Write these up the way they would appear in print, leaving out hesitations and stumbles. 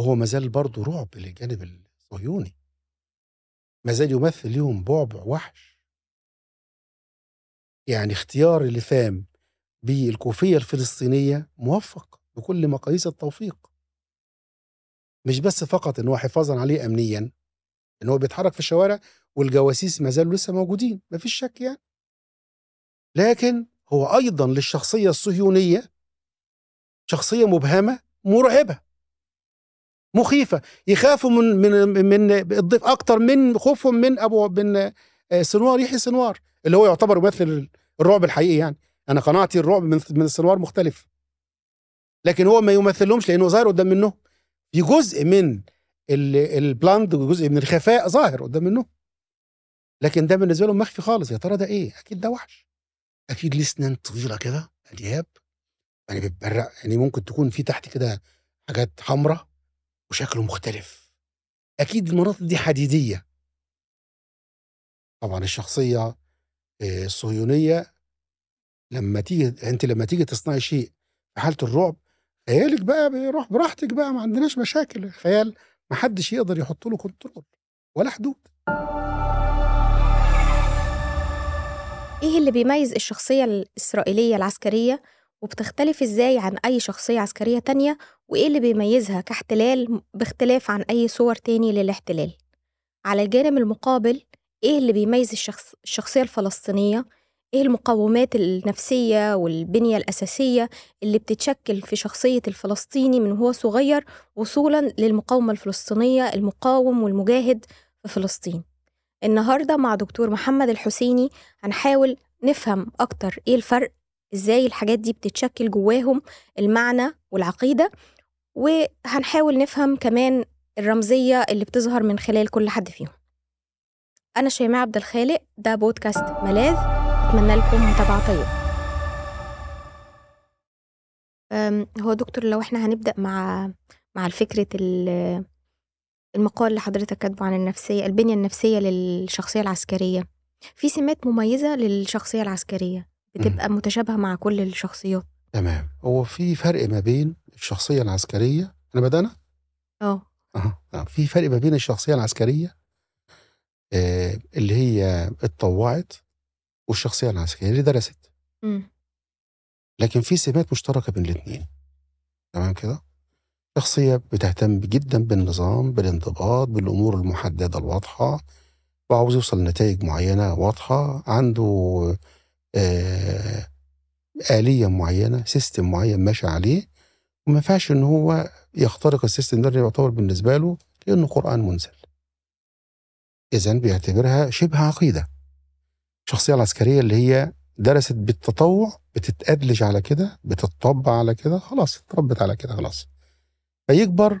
وهو مازال برضه رعب للجانب الصهيوني، مازال يمثل لهم بعبع وحش. يعني اختيار لثام بالكوفية الفلسطينية موفق بكل مقاييس التوفيق، مش بس فقط ان هو حفاظا عليه امنيا، ان هو بيتحرك في الشوارع والجواسيس مازالوا لسه موجودين مفيش شك يعني، لكن هو ايضا للشخصية الصهيونية شخصية مبهمة مرعبة مخيفة، يخافوا من الضيف اكتر من خوفهم من سنوار، يحيى السنوار اللي هو يعتبر يمثل الرعب الحقيقي. يعني انا قناعتي الرعب من السنوار مختلف، لكن هو ما يمثلهمش لانه ظاهر قدام منهم، في جزء من البلاند وجزء من الخفاء ظاهر قدام منهم، لكن ده بالنسبه لهم مخفي خالص. يا ترى ده ايه؟ اكيد ده وحش، اكيد ليه اسنان طويله كده، دياب يعني بيتبرق، يعني ممكن تكون في تحت كده حاجات حمراء وشكله مختلف، اكيد المناطق دي حديديه. طبعا الشخصيه الصهيونيه لما تيجي تصنعي شيء في حاله الرعب، خيالك بقى بيروح براحتك بقى، ما عندناش مشاكل، الخيال ما حدش يقدر يحط له كنترول ولا حدود. ايه اللي بيميز الشخصيه الاسرائيليه العسكريه وبتختلف ازاي عن اي شخصيه عسكريه تانية، وايه اللي بيميزها كاحتلال باختلاف عن اي صور تاني للاحتلال؟ على الجانب المقابل ايه اللي بيميز الشخصيه الفلسطينيه؟ ايه المقومات النفسيه والبنيه الاساسيه اللي بتتشكل في شخصيه الفلسطيني من هو صغير وصولا للمقاومه الفلسطينيه، المقاوم والمجاهد في فلسطين؟ النهارده مع دكتور محمد الحسيني هنحاول نفهم اكتر ايه الفرق، ازاي الحاجات دي بتتشكل جواهم، المعنى والعقيده، وهنحاول نفهم كمان الرمزيه اللي بتظهر من خلال كل حد فيهم. انا الشيماء عبد الخالق، ده بودكاست ملاذ، أتمنى لكم متابعة طيبة. هو دكتور، لو احنا هنبدأ مع الفكرة المقال اللي حضرتك كاتبه عن النفسية، البنية النفسية للشخصية العسكرية، في سمات مميزة للشخصية العسكرية بتبقى متشابهة مع كل الشخصيات. تمام. هو في فرق ما بين الشخصية العسكرية، أنا بدأنا؟ في فرق ما بين الشخصية العسكرية اللي هي اتطوعت والشخصية العسكرية اللي درست. لكن في سمات مشتركة بين الاثنين. تمام كده؟ شخصية بتهتم جدا بالنظام، بالانضباط، بالأمور المحددة الواضحة، وعاوز يوصل لنتائج معينة واضحة، عنده آلية معينة، سيستم معين ماشي عليه، وما ينفعش إن هو يخترق السيستم ده اللي يعتبر بالنسبة له كأنه قرآن منزل. إذن بيعتبرها شبه عقيدة. الشخصية العسكرية اللي هي درست بالتطوع، بتتأدلج على كده، بتتطبع على كده، خلاص اتربت على كده خلاص، فيكبر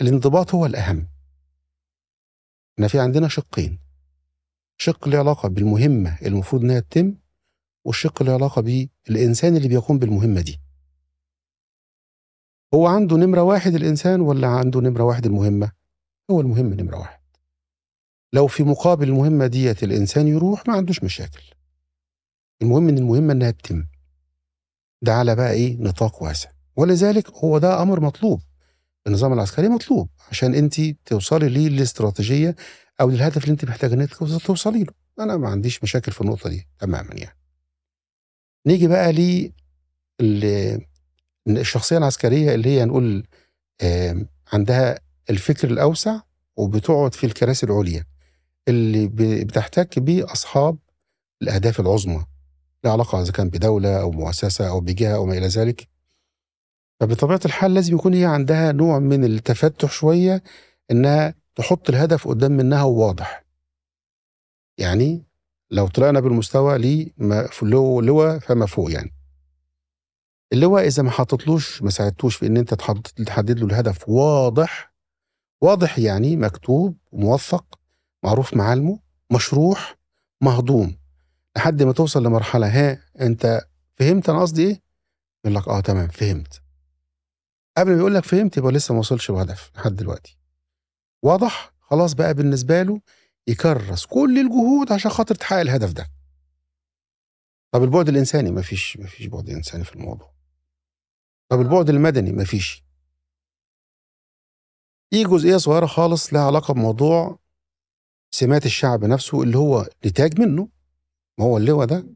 الانضباط هو الأهم. احنا في عندنا شقين، شق له علاقة بالمهمة المفروض انها تتم، والشق له علاقة بالإنسان اللي بيقوم بالمهمة دي. هو عنده نمرة واحد الإنسان ولا عنده نمرة واحد المهمة؟ هو المهمة نمرة واحد. لو في مقابل المهمة ديت الإنسان يروح، ما عندوش مشاكل، المهم إن المهمة إنها تتم. ده على بقى إيه نطاق واسع، ولذلك هو ده أمر مطلوب. النظام العسكري مطلوب عشان أنت توصلي ليه الاستراتيجية أو للهدف اللي أنت محتاجة إنك توصلي له. أنا ما عنديش مشاكل في النقطة دي تماما. يعني نيجي بقى للشخصية العسكرية اللي هي نقول عندها الفكر الأوسع وبتقعد في الكراسي العليا اللي بتحتك بيه أصحاب الأهداف العظمى، لا علاقة إذا كان بدولة أو مؤسسة أو بجهة أو ما إلى ذلك. فبطبيعة الحال لازم يكون هي عندها نوع من التفتح شوية، إنها تحط الهدف قدام منها وواضح. يعني لو طلعنا بالمستوى لواء فما فوق، يعني اللواء إذا ما حطتلوش، ما ساعدتوش في إن أنت تحدد له الهدف واضح واضح، يعني مكتوب وموثق معروف معالمه، مشروح مهضوم، لحد ما توصل لمرحلة انت فهمت انا قصدي ايه؟ يقول لك تمام فهمت. قبل ما يقول لك فهمت يبقى لسه ما وصلش الهدف لحد دلوقتي. واضح خلاص بقى بالنسبة له يكرس كل الجهود عشان خاطر تحقق الهدف ده. طب البعد الإنساني؟ مفيش بعد إنساني في الموضوع. طب البعد المدني؟ مفيش. في جزئية صغيرة خالص لها علاقة بموضوع سمات الشعب نفسه اللي هو نتاج منه. ما هو اللواء ده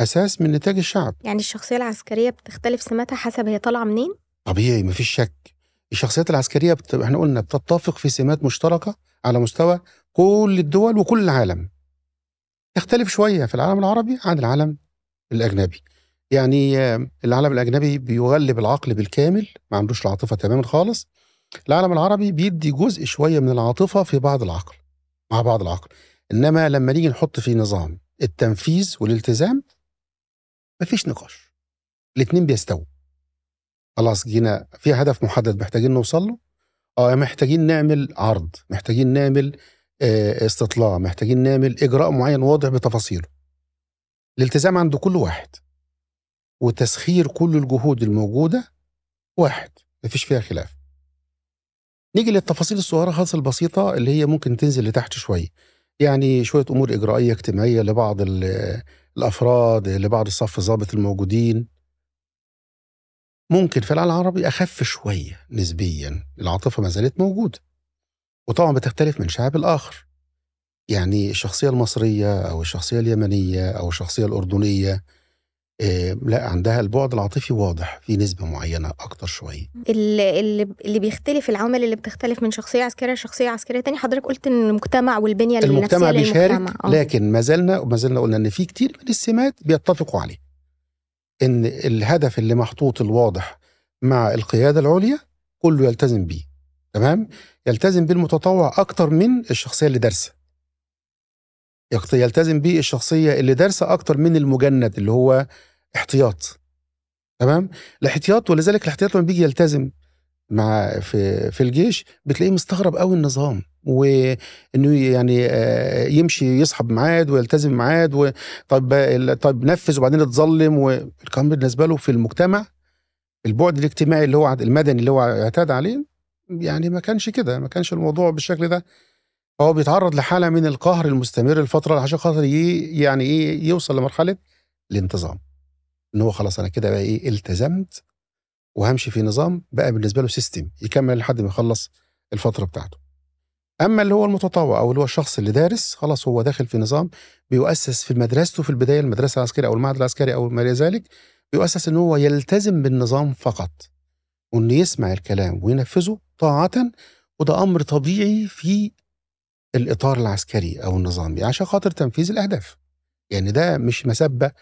أساس من نتاج الشعب. يعني الشخصية العسكرية بتختلف سماتها حسب هي طالعة منين؟ طبيعي، مفيش شك. الشخصيات العسكرية احنا قلنا بتتفق في سمات مشتركة على مستوى كل الدول وكل العالم، تختلف شوية في العالم العربي عن العالم الأجنبي. يعني العالم الأجنبي بيغلب العقل بالكامل، ما عندوش العاطفة تماما خالص. العالم العربي بيدي جزء شوية من العاطفة في بعض العقل مع بعض العقل، إنما لما نيجي نحط في نظام التنفيذ والالتزام مفيش نقاش، الاتنين بيستووا. خلاص جينا في هدف محدد محتاجين نوصل له، محتاجين نعمل عرض، محتاجين نعمل استطلاع، محتاجين نعمل إجراء معين واضح بتفاصيله. الالتزام عند كل واحد وتسخير كل الجهود الموجودة واحد، مفيش فيها خلاف. نيجي للتفاصيل الصغيرة خالص البسيطة اللي هي ممكن تنزل لتحت شوية، يعني شوية أمور إجرائية اجتماعية لبعض الأفراد، لبعض الصف ضابط الموجودين. ممكن في العالم العربي أخف شوية نسبيا، العاطفة ما زالت موجودة، وطبعا بتختلف من شعب الآخر. يعني الشخصية المصرية أو الشخصية اليمنية أو الشخصية الأردنية لا، عندها البعد العاطفي واضح في نسبة معينة أكتر شوية. اللي بيختلف، العوامل اللي بتختلف من شخصية عسكرية لشخصية عسكرية تاني، حضرتك قلت إن المجتمع والبنية النفسية للمجتمع، لكن ما زلنا قلنا إن في كتير من السمات بيتفقوا عليه، إن الهدف اللي محطوط الواضح مع القيادة العليا كله يلتزم بيه. تمام، يلتزم بيه المتطوع أكتر من الشخصية اللي دارسة، يلتزم بيه الشخصية اللي دارسة أكتر من المجند اللي هو احتياط. تمام، الاحتياط، ولذلك الاحتياط لما بيجي يلتزم مع في الجيش بتلاقيه مستغرب قوي النظام، وانه يعني يمشي يصحب ميعاد ويلتزم ميعاد، طب نفذ وبعدين اتظلم. والكلام بالنسبه له في المجتمع البعد الاجتماعي اللي هو المدني اللي هو اعتاد عليه، يعني ما كانش كده، ما كانش الموضوع بالشكل ده. هو بيتعرض لحاله من القهر المستمر الفتره عشان خاطر يعني ايه يوصل لمرحله الانتظام، ان هو خلاص انا كده بقى ايه التزمت وهمشي في نظام، بقى بالنسبه له سيستم يكمل لحد ما يخلص الفتره بتاعته. اما اللي هو المتطوع او اللي هو الشخص اللي دارس، خلاص هو داخل في نظام بيؤسس في مدرسته في البدايه، المدرسه العسكريه او المعهد العسكري او ما الى ذلك، بيؤسس ان هو يلتزم بالنظام فقط، وان يسمع الكلام وينفذه طاعه، وده امر طبيعي في الاطار العسكري او النظامي عشان خاطر تنفيذ الاهداف. يعني ده مش مسبه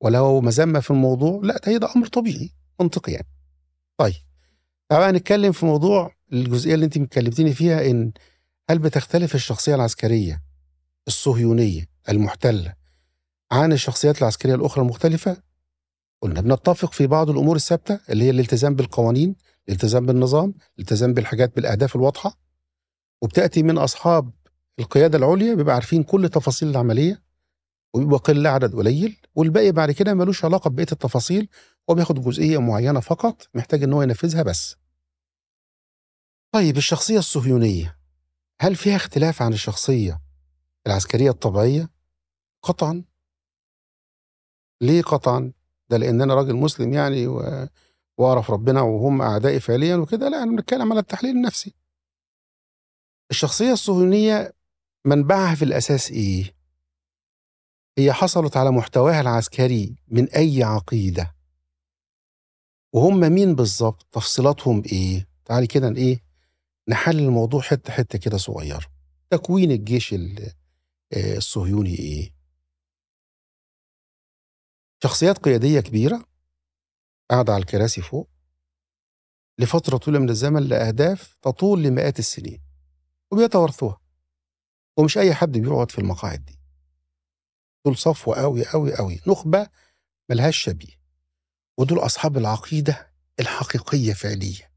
ولا هو مذمه في الموضوع، لا ده امر طبيعي منطقي يعني. طيب تعالى نتكلم في موضوع الجزئيه اللي انت متكلمتيني فيها، ان هل بتختلف الشخصيه العسكريه الصهيونيه المحتله عن الشخصيات العسكريه الاخرى المختلفه؟ قلنا بنتفق في بعض الامور الثابته اللي هي الالتزام بالقوانين، الالتزام بالنظام، الالتزام بالحاجات بالاهداف الواضحه، وبتاتي من اصحاب القياده العليا بيبقى عارفين كل تفاصيل العمليه، وبيبقى قل عدد قليل، والباقي بعد كده ملوش علاقه ببقيه التفاصيل، وبياخد جزئيه معينه فقط محتاج ان هو ينفذها بس. طيب الشخصيه الصهيونيه هل فيها اختلاف عن الشخصيه العسكريه الطبيعيه؟ قطعا. ليه قطعا؟ ده لان انا راجل مسلم يعني واعرف ربنا وهم اعدائي فعليا وكده؟ لا، انا بنتكلم على التحليل النفسي. الشخصيه الصهيونيه منبعها في الاساس ايه؟ هي حصلت على محتواها العسكري من أي عقيدة، وهم مين بالظبط؟ تفصيلاتهم إيه؟ تعالي كده إيه؟ نحل الموضوع حتة حتة كده صغيرة. تكوين الجيش الصهيوني إيه؟ شخصيات قيادية كبيرة قاعدة على الكراسي فوق لفترة طويلة من الزمن لأهداف تطول لمئات السنين وبيتورثوها، ومش أي حد بيقعد في المقاعد دي. دول صفوة قوي قوي قوي، نخبة ملهاش شبيه، ودول أصحاب العقيدة الحقيقية فعلية.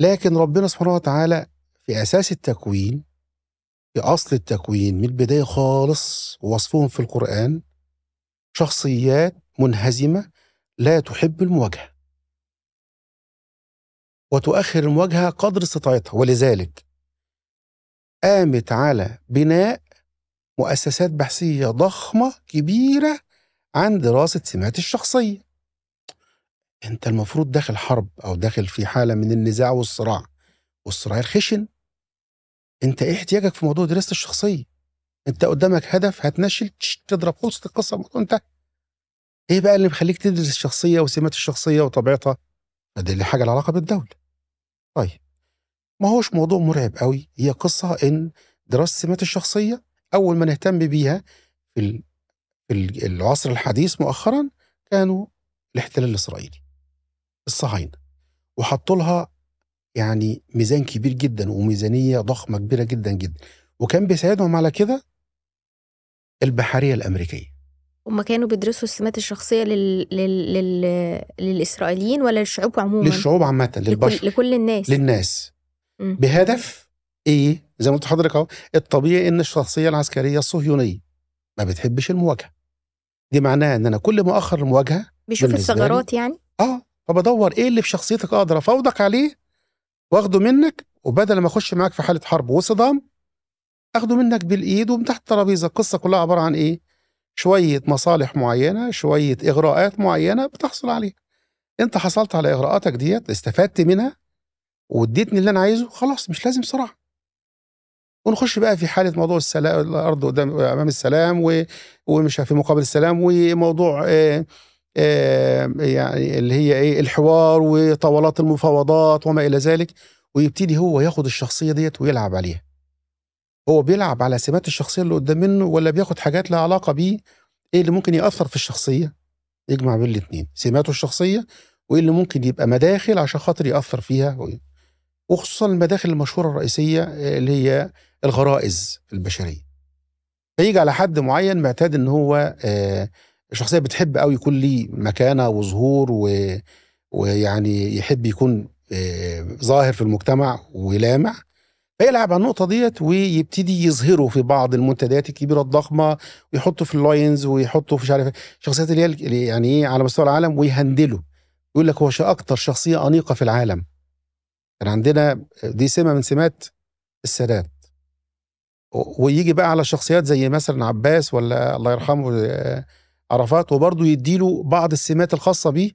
لكن ربنا سبحانه وتعالى في أساس التكوين، في أصل التكوين من البداية خالص، ووصفهم في القرآن شخصيات منهزمة لا تحب المواجهة وتؤخر المواجهة قدر استطاعتها، ولذلك قامت على بناء مؤسسات بحثية ضخمة كبيرة عن دراسة سمات الشخصية. أنت المفروض داخل حرب أو داخل في حالة من النزاع والصراع، والصراعير خشن. انت ايه احتياجك في موضوع دراسه الشخصيه؟ انت قدامك هدف هتنشل تضرب خلصت القصه وانت ايه بقى اللي مخليك تدرس الشخصيه وسمات الشخصيه وطبيعتها؟ ده اللي حاجه لها علاقه بالدوله. طيب ما هوش موضوع مرعب قوي، هي قصه ان دراسه سمات الشخصيه اول ما نهتم بيها في العصر الحديث مؤخرا كانوا الاحتلال الاسرائيلي الصهاينه، وحطوا لها يعني ميزان كبير جدا وميزانيه ضخمه كبيره جدا جدا، وكان بيساعدهم على كده البحريه الامريكيه. هما كانوا بيدرسوا السمات الشخصيه للاسرائيليين ولا للشعوب عموما؟ للشعوب عامه، للبشر، لكل الناس. للناس بهدف ايه؟ زي ما قلت لحضرتك اهو، الطبيعي ان الشخصيه العسكريه الصهيونيه ما بتحبش المواجهه. دي معناها ان انا كل ما اخر المواجهه بيشوف الثغرات يعني فبدور ايه اللي في شخصيتك اقدر افوضك عليه واخده منك، وبدل ما اخش معاك في حاله حرب وصدام اخده منك بالايد ومن تحت الترابيزه. القصه كلها عباره عن ايه؟ شويه مصالح معينه، شويه اغراءات معينه بتحصل عليها. انت حصلت على اغراءاتك ديت، استفدت منها واديتني اللي انا عايزه، خلاص مش لازم صراع. ونخش بقى في حاله موضوع السلام، الارض قدام امام السلام ومش في مقابل السلام، وموضوع يعني اللي هي ايه الحوار وطاولات المفاوضات وما الى ذلك. ويبتدي هو ياخد الشخصيه ديت ويلعب عليها. هو بيلعب على سمات الشخصيه اللي قدام منه ولا بياخد حاجات لها علاقه بيه؟ ايه اللي ممكن ياثر في الشخصيه؟ يجمع بين الاثنين، سماته الشخصيه وايه اللي ممكن يبقى مداخل عشان خاطر ياثر فيها، وخصوصا المداخل المشهوره الرئيسيه اللي هي الغرائز البشريه. فيجي على حد معين معتاد ان هو الشخصيه بتحب قوي يكون ليه مكانه وظهور ويعني يحب يكون ظاهر في المجتمع ويلامع، فيلعب على النقطه ديت ويبتدي يظهره في بعض المنتديات الكبيره الضخمه، ويحطه في اللاينز ويحطه في مش عارف الشخصيات اللي يعني ايه على مستوى العالم، ويهندله يقول لك هو اكتر شخصيه انيقه في العالم. كان عندنا دي سمه من سمات السادات. ويجي بقى على شخصيات زي مثلا عباس ولا الله يرحمه عرفات، وبرضه يديله بعض السمات الخاصه بيه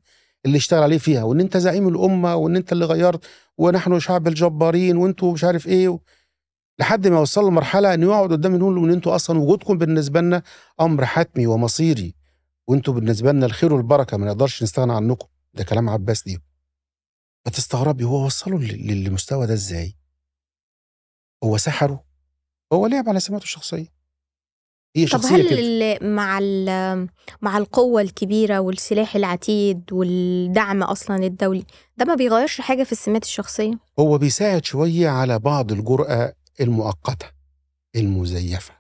اللي اشتغل عليه فيها، وان انت زعيم الامه، وان انت اللي غيرت، ونحن شعب الجبارين، وانتوا مش عارف ايه، لحد ما وصلوا لمرحله انه يقعد قدام يقول له ان انتوا اصلا وجودكم بالنسبه لنا امر حتمي ومصيري، وانتوا بالنسبه لنا الخير والبركه، ما نقدرش نستغنى عنكم. ده كلام عباس دي. فتستغربي هو وصله للمستوى ده ازاي؟ هو سحره؟ هو لعب على سماته الشخصيه. هي طب هل مع القوة الكبيرة والسلاح العتيد والدعم أصلا الدولي ده ما بيغيرش حاجة في السمات الشخصية؟ هو بيساعد شوية على بعض الجرأة المؤقتة المزيفة،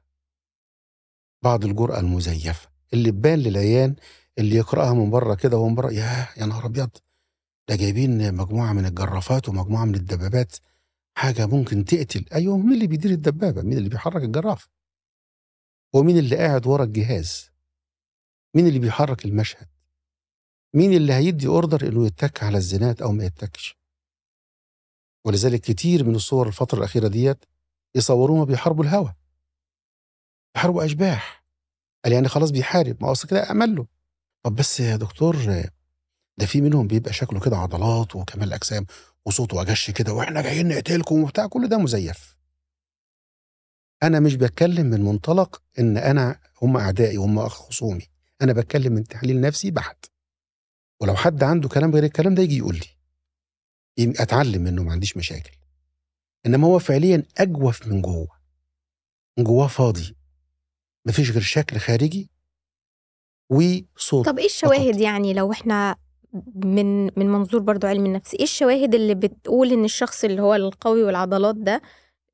بعض الجرأة المزيفة اللي تبان للعيان اللي يقرأها من بره كده، ومن بره يا نهار أبيض ده جايبين مجموعة من الجرافات ومجموعة من الدبابات، حاجة ممكن تقتل. أيوه، مين اللي بيدير الدبابة؟ مين اللي بيحرك الجرافة؟ ومين اللي قاعد ورا الجهاز؟ مين اللي بيحرك المشهد؟ مين اللي هيدي اوردر انه يتك على الزناد او ما يتكش؟ ولذلك كتير من الصور الفتره الاخيره ديت يصوروهم بيحاربوا الهوى، بيحاربوا اشباح، قال يعني خلاص بيحارب، ما اصل كده امل له. طب بس يا دكتور، ده في منهم بيبقى شكله كده عضلات وكمال اجسام وصوته اجش كده، واحنا جايين نقتلكم وبتاع، كل ده مزيف. أنا مش بتكلم من منطلق إن أنا هم أعدائي وهم خصومي، أنا بتكلم من تحليل نفسي بحت. ولو حد عنده كلام غير الكلام ده يجي يقول لي، أتعلم منه، ما عنديش مشاكل. إنما هو فعليا أجوف من جوه، من جواه فاضي، مفيش غير شكل خارجي وصوت. طب إيه الشواهد فقط؟ يعني لو إحنا من منظور برضو علم النفس، إيه الشواهد اللي بتقول إن الشخص اللي هو القوي والعضلات ده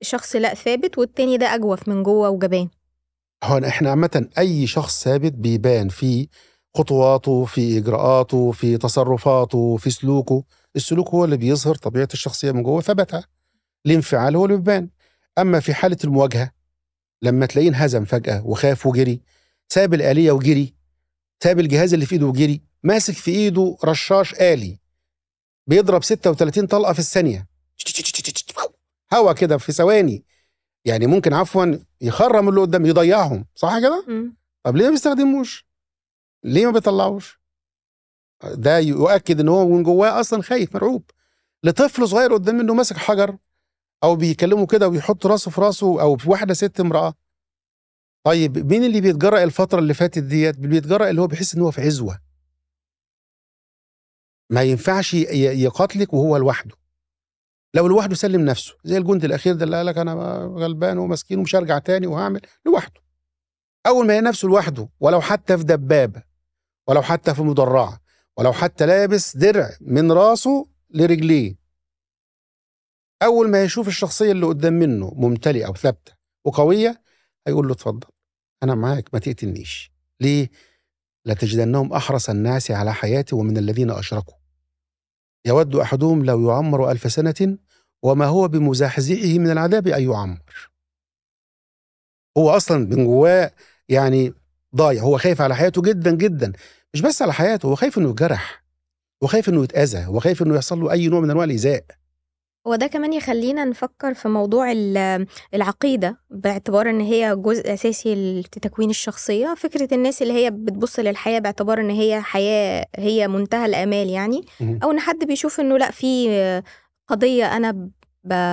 شخص لا ثابت، والتاني ده أجوف من جوه وجبان؟ هون احنا عامة أي شخص ثابت بيبان في خطواته، في إجراءاته، في تصرفاته، في سلوكه. السلوك هو اللي بيظهر طبيعة الشخصية من جوه، ثبتها. الانفعال هو اللي بيبان. أما في حالة المواجهة لما تلاقيه انهزم فجأة وخاف وجري، ساب الآلية وجري، ساب الجهاز اللي في إيده وجري، ماسك في إيده رشاش آلي بيضرب 36 طلقة في الثانية، هوا كده في ثواني، يعني ممكن عفوا يخرم اللي قدام، يضيعهم، صح كده؟ طب ليه ما بيستخدموش؟ ليه ما بيطلعوش؟ ده يؤكد ان هو من جواه اصلا خايف مرعوب. لطفل صغير قدام منه ماسك حجر أو بيكلمه كده ويحط راسه في راسه، أو في واحدة ست امرأة. طيب مين اللي بيتجرأ الفترة اللي فاتت ديت؟ اللي بيتجرأ اللي هو بيحس إن هو في عزوة. ما ينفعش يقاتلك وهو لوحده. لو لوحده سلم نفسه، زي الجندي الأخير ده اللي قال لك أنا غلبان ومسكين ومش هرجع تاني وهعمل، لوحده. أول ما يلاقي نفسه لوحده، ولو حتى في دبابة، ولو حتى في مدرعة، ولو حتى لابس درع من راسه لرجليه، أول ما يشوف الشخصية اللي قدام منه ممتلئة وثابتة وقوية، هيقول له اتفضل أنا معاك ما تقتلنيش. ليه؟ لتجدنهم أحرص الناس على حياتي ومن الذين أشركوا. يود أحدهم لو يعمر 1000 سنة وما هو بمزحزحه من العذاب أن يعمر. هو أصلا من جواه يعني ضايع، هو خايف على حياته جدا جدا، مش بس على حياته، هو خايف إنه يتجرح، هو خايف إنه يتأذى، هو خايف إنه يحصل له أي نوع من أنواع الإيذاء. وده كمان يخلينا نفكر في موضوع العقيدة، باعتبار ان هي جزء اساسي لتكوين الشخصية. فكرة الناس اللي هي بتبص للحياة باعتبار ان هي حياة هي منتهى الامال يعني، او ان حد بيشوف انه لا، في قضية انا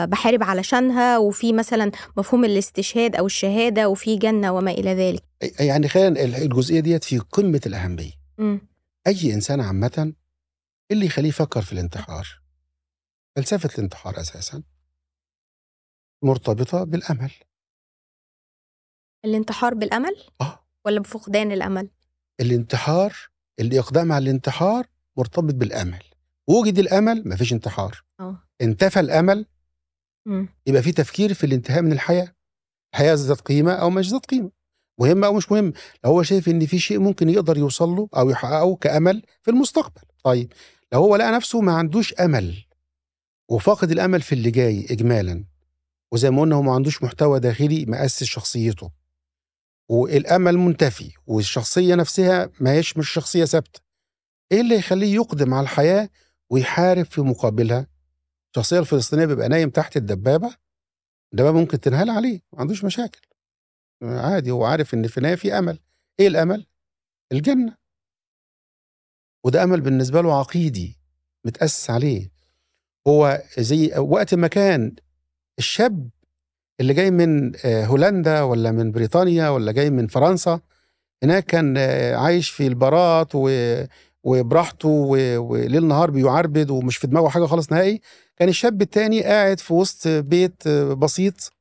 بحارب علشانها، وفي مثلا مفهوم الاستشهاد او الشهادة، وفي جنة وما الى ذلك. يعني خلينا الجزئية ديت في قمة الأهمية. اي انسان عامة اللي يخليه يفكر في الانتحار، فلسفة الانتحار أساساً مرتبطة بالأمل. الانتحار بالأمل؟ ولا بفقدان الأمل؟ الانتحار، الإقدام على الانتحار مرتبط بالأمل. وجد الأمل مفيش انتحار. انتفى الأمل يبقى في تفكير في الانتهاء من الحياة. الحياة ذات قيمة أو مش ذات قيمة، مهمة أو مش مهمة. لو هو شايف إن في شيء ممكن يقدر يوصل له أو يحققه كأمل في المستقبل. طيب لو هو لقى نفسه ما عندوش أمل وفاقد الأمل في اللي جاي إجمالاً، وزي ما قلنا هو ما عندوش محتوى داخلي مؤسس شخصيته، والأمل منتفي، والشخصية نفسها ما هيش مش شخصية ثابتة، إيه اللي يخليه يقدم على الحياة ويحارب في مقابلها؟ الشخصية الفلسطينية بيبقى نايم تحت الدبابة، الدبابة ممكن تنهال عليه، ما عندوش مشاكل، عادي، هو عارف إن في النهاية في أمل. إيه الأمل؟ الجنة. وده أمل بالنسبة له عقيدي متأسس عليه. هو زي وقت ما كان الشاب اللي جاي من هولندا ولا من بريطانيا ولا جاي من فرنسا، هناك كان عايش في البارات وبراحته وليل نهار بيعربد ومش في دماغه حاجة خالص نهائي. كان الشاب التاني قاعد في وسط بيت بسيط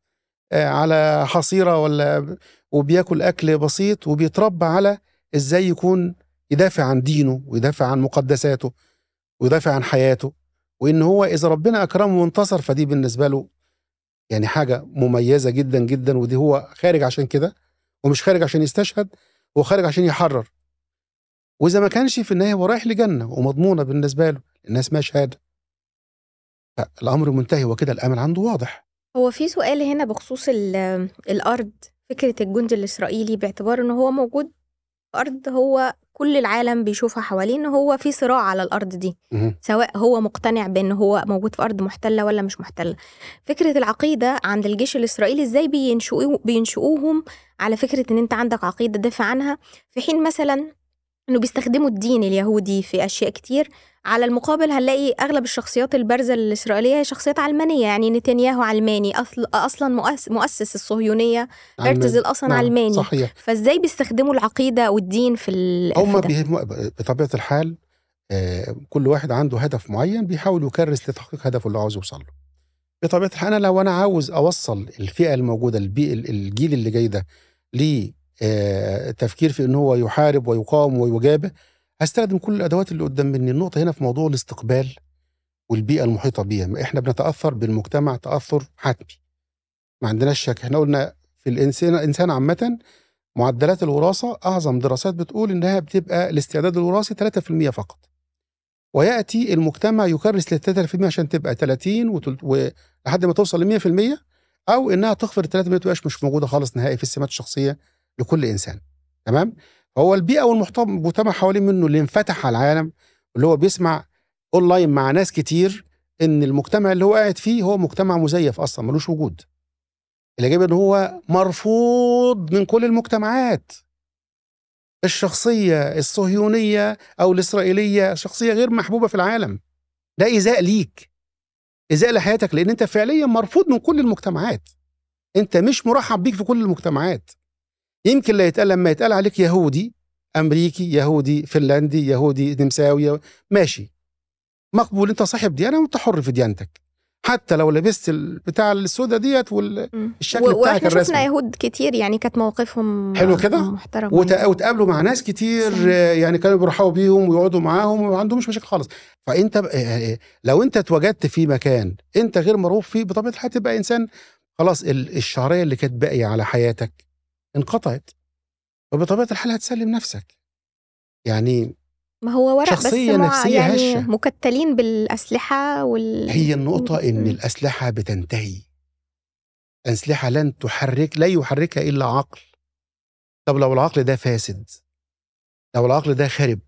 على حصيرة ولا، وبياكل أكل بسيط، وبيتربى على إزاي يكون يدافع عن دينه ويدافع عن مقدساته ويدافع عن حياته، وإن هو إذا ربنا أكرمه وانتصر فدي بالنسبة له يعني حاجة مميزة جدا جدا. ودي هو خارج عشان كده، ومش خارج عشان يستشهد، هو خارج عشان يحرر. وإذا ما كانش في النهاية هو رايح لجنة ومضمونة بالنسبة له، الناس ما شهادة، فالأمر منتهي وكده الأمل عنده واضح. هو في سؤال هنا بخصوص الأرض، فكرة الجندي الإسرائيلي باعتبار إنه هو موجود أرض، هو كل العالم بيشوفها حواليه إن هو في صراع على الأرض دي، سواء هو مقتنع بأنه هو موجود في أرض محتلة ولا مش محتلة. فكرة العقيدة عند الجيش الإسرائيلي إزاي بينشؤوهم على فكرة إن أنت عندك عقيدة دافع عنها، في حين مثلا إنه بيستخدموا الدين اليهودي في أشياء كتير. على المقابل هنلاقي أغلب الشخصيات البارزة الإسرائيلية هي شخصيات علمانية، يعني نتنياهو علماني أصلا، مؤسس الصهيونية بيرتز الأصلا علماني. صحيح. فإزاي بيستخدموا العقيدة والدين في هم بطبيعة الحال كل واحد عنده هدف معين بيحاول يكرس لتحقيق هدفه اللي عاوز يوصل له. بطبيعة الحال أنا لو أنا عاوز أوصل الفئة الموجودة، الجيل اللي جاي ده، لتفكير في إن هو يحارب ويقاوم ويجابه، هستخدم كل الأدوات اللي قدام مني. النقطة هنا في موضوع الاستقبال والبيئة المحيطة بيها. إحنا بنتأثر بالمجتمع تأثر حتمي، ما عندناش شك. إحنا قلنا في الإنسان عامة معدلات الوراثة، أعظم دراسات بتقول إنها بتبقى الاستعداد الوراثي 3% فقط، ويأتي المجتمع يكرس لل 3% عشان تبقى 30 لحد ما توصل ل 100%، أو إنها تخفر 3% متبقاش مش موجودة خالص نهائي في السمات الشخصية لكل إنسان. تمام؟ هو البيئة والمجتمع حوالين منه اللي انفتح على العالم، اللي هو بيسمع أونلاين مع ناس كتير إن المجتمع اللي هو قاعد فيه هو مجتمع مزيف أصلا ملوش وجود، اللي جايب إن هو مرفوض من كل المجتمعات. الشخصية الصهيونية أو الإسرائيلية شخصية غير محبوبة في العالم، ده إيذاء ليك، إزالة حياتك، لأن أنت فعليا مرفوض من كل المجتمعات، أنت مش مرحب بيك في كل المجتمعات. يمكن لا يتقال، لما يتقال عليك يهودي أمريكي، يهودي فنلندي، يهودي نمساوي، ماشي مقبول، أنت صاحب ديانة وأنت حر في ديانتك، حتى لو لبست بتاع السودا ديت والشكل بتاعك الرسمي. شفنا يهود كتير يعني كانت موقفهم حلو كده، وتقابلوا مع ناس كتير صحيح. يعني كانوا بيرحبوا بيهم ويقعدوا معاهم وما عندهمش مشاكل خالص. فانت لو انت اتوجدت في مكان انت غير مرغوب فيه، بطبيعه الحال تبقى انسان خلاص الشعريه اللي كانت باقيه على حياتك انقطعت، وبطبيعه الحال هتسلم نفسك. يعني ما هو ورق بس يعني هشة. مكتلين بالأسلحة هي النقطة، إن الأسلحة بتنتهي، أسلحة لن تحرك، لا يحركها إلا عقل. طب لو العقل ده فاسد، لو العقل ده خرب،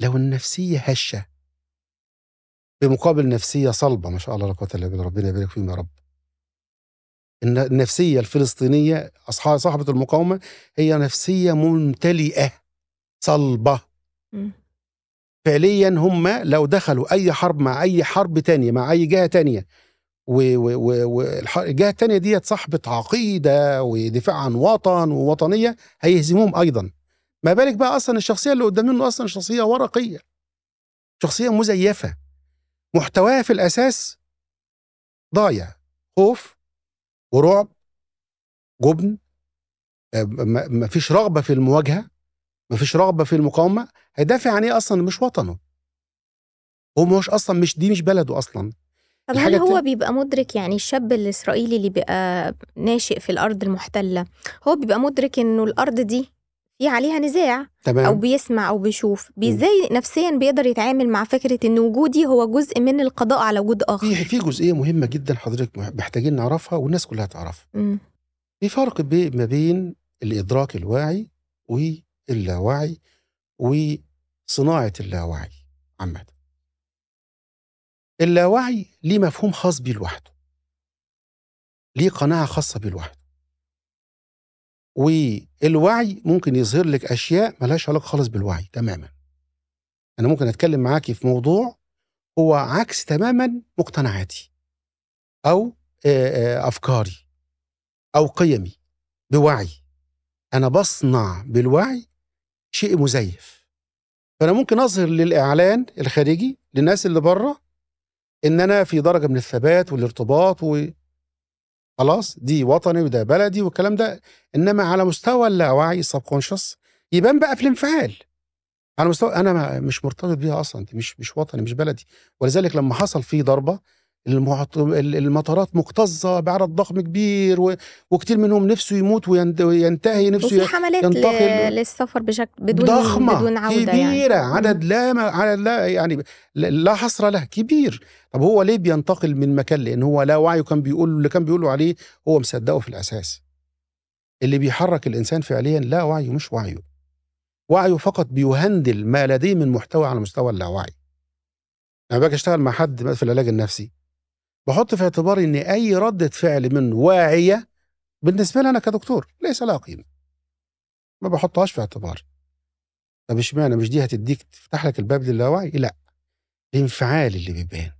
لو النفسية هشة بمقابل نفسية صلبة، ما شاء الله لا قوة إلا بالله، ربنا يبارك فيهم يا رب. النفسية الفلسطينية أصحاب صاحبة المقاومة هي نفسية ممتلئة صلبة. فعليا هم لو دخلوا أي حرب مع أي حرب تانية مع أي جهة تانية، والجهة التانية دي صاحبة عقيدة ودفاع عن وطن ووطنية، هيهزموهم أيضا. ما بالك بقى أصلا الشخصية اللي قدامنا أصلا شخصية ورقية، شخصية مزيفة، محتواها في الأساس ضايع، خوف ورعب، جبن، مفيش رغبة في المواجهة، مفيش رغبة في المقاومة. هيدافع عن ايه اصلا؟ مش وطنه هو، مش اصلا مش دي مش بلده اصلا. طب هل هو بيبقى مدرك، يعني الشاب الاسرائيلي اللي بيبقى ناشئ في الارض المحتلة، هو بيبقى مدرك انه الارض دي في عليها نزاع؟ تمام. او بيسمع او بيشوف ازاي نفسيا بيقدر يتعامل مع فكرة ان وجودي هو جزء من القضاء على وجود اخر؟ في جزئية مهمة جدا حضرتك محتاجين نعرفها والناس كلها تعرفها. في فرق ما بين الادراك الواعي واللاوعي وصناعة اللاوعي. عامة اللاوعي ليه مفهوم خاص بيه لوحده، ليه قناعة خاصة بيه لوحده، والوعي ممكن يظهر لك أشياء ملهاش علاقة خالص بالوعي تماما. أنا ممكن أتكلم معاكي في موضوع هو عكس تماما مقتنعاتي أو أفكاري أو قيمي بوعي، أنا بصنع بالوعي شيء مزيف. فأنا ممكن أظهر للإعلان الخارجي للناس اللي بره إن أنا في درجة من الثبات والارتباط وخلاص دي وطني وده بلدي والكلام ده، إنما على مستوى اللاوعي subconscious يبان بقى في الانفعال، على مستوى أنا مش مرتبط بيها أصلا، دي مش وطني مش بلدي. ولذلك لما حصل في ضربة المطارات مكتظة بعرض ضخم كبير وكتير منهم نفسه يموت وينتهي نفسه، وفي حملات للسفر بشكل بدون عودة كبيرة يعني. عدد لا يعني لا حصر له، كبير. طب هو ليه بينتقل من مكان؟ لأن هو لا وعيه، كان بيقول اللي كان بيقوله عليه هو مصدقه في الأساس. اللي بيحرك الإنسان فعليا لا وعيه مش وعيه، وعيه فقط بيهندل ما لديه من محتوى على مستوى اللاوعي. أنا باجي أشتغل مع حد في العلاج النفسي بحط في اعتباري ان اي ردة فعل منه واعية بالنسبة لي انا كدكتور ليس لها قيمة، ما بحطهاش في اعتباري. طب اشمعنى؟ مش دي هتديك تفتح لك الباب للاوعي؟ لا، الانفعال اللي بيبان،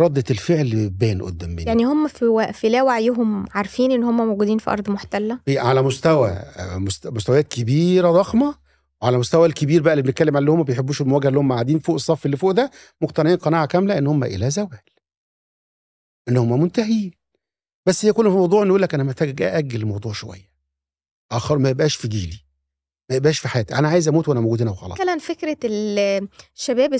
ردة الفعل اللي بيبان قدام مني. يعني هم في لا وعيهم عارفين ان هم موجودين في ارض محتلة على مستويات كبيرة ضخمة، وعلى مستوى الكبير بقى اللي بنتكلم على اللي هم ما بيحبوش المواجهة، اللي هم قاعدين فوق الصف اللي فوق ده مقتنعين قناعة كاملة ان هم الى زوال، إن هم منتهيين. بس يكون في موضوع نقول لك أنا محتاج أأجل الموضوع شوية، آخر ما يبقاش في جيلي، ما يبقاش في حياتي، أنا عايز أموت وأنا موجود هنا وخلاص. مثلا فكرة الشباب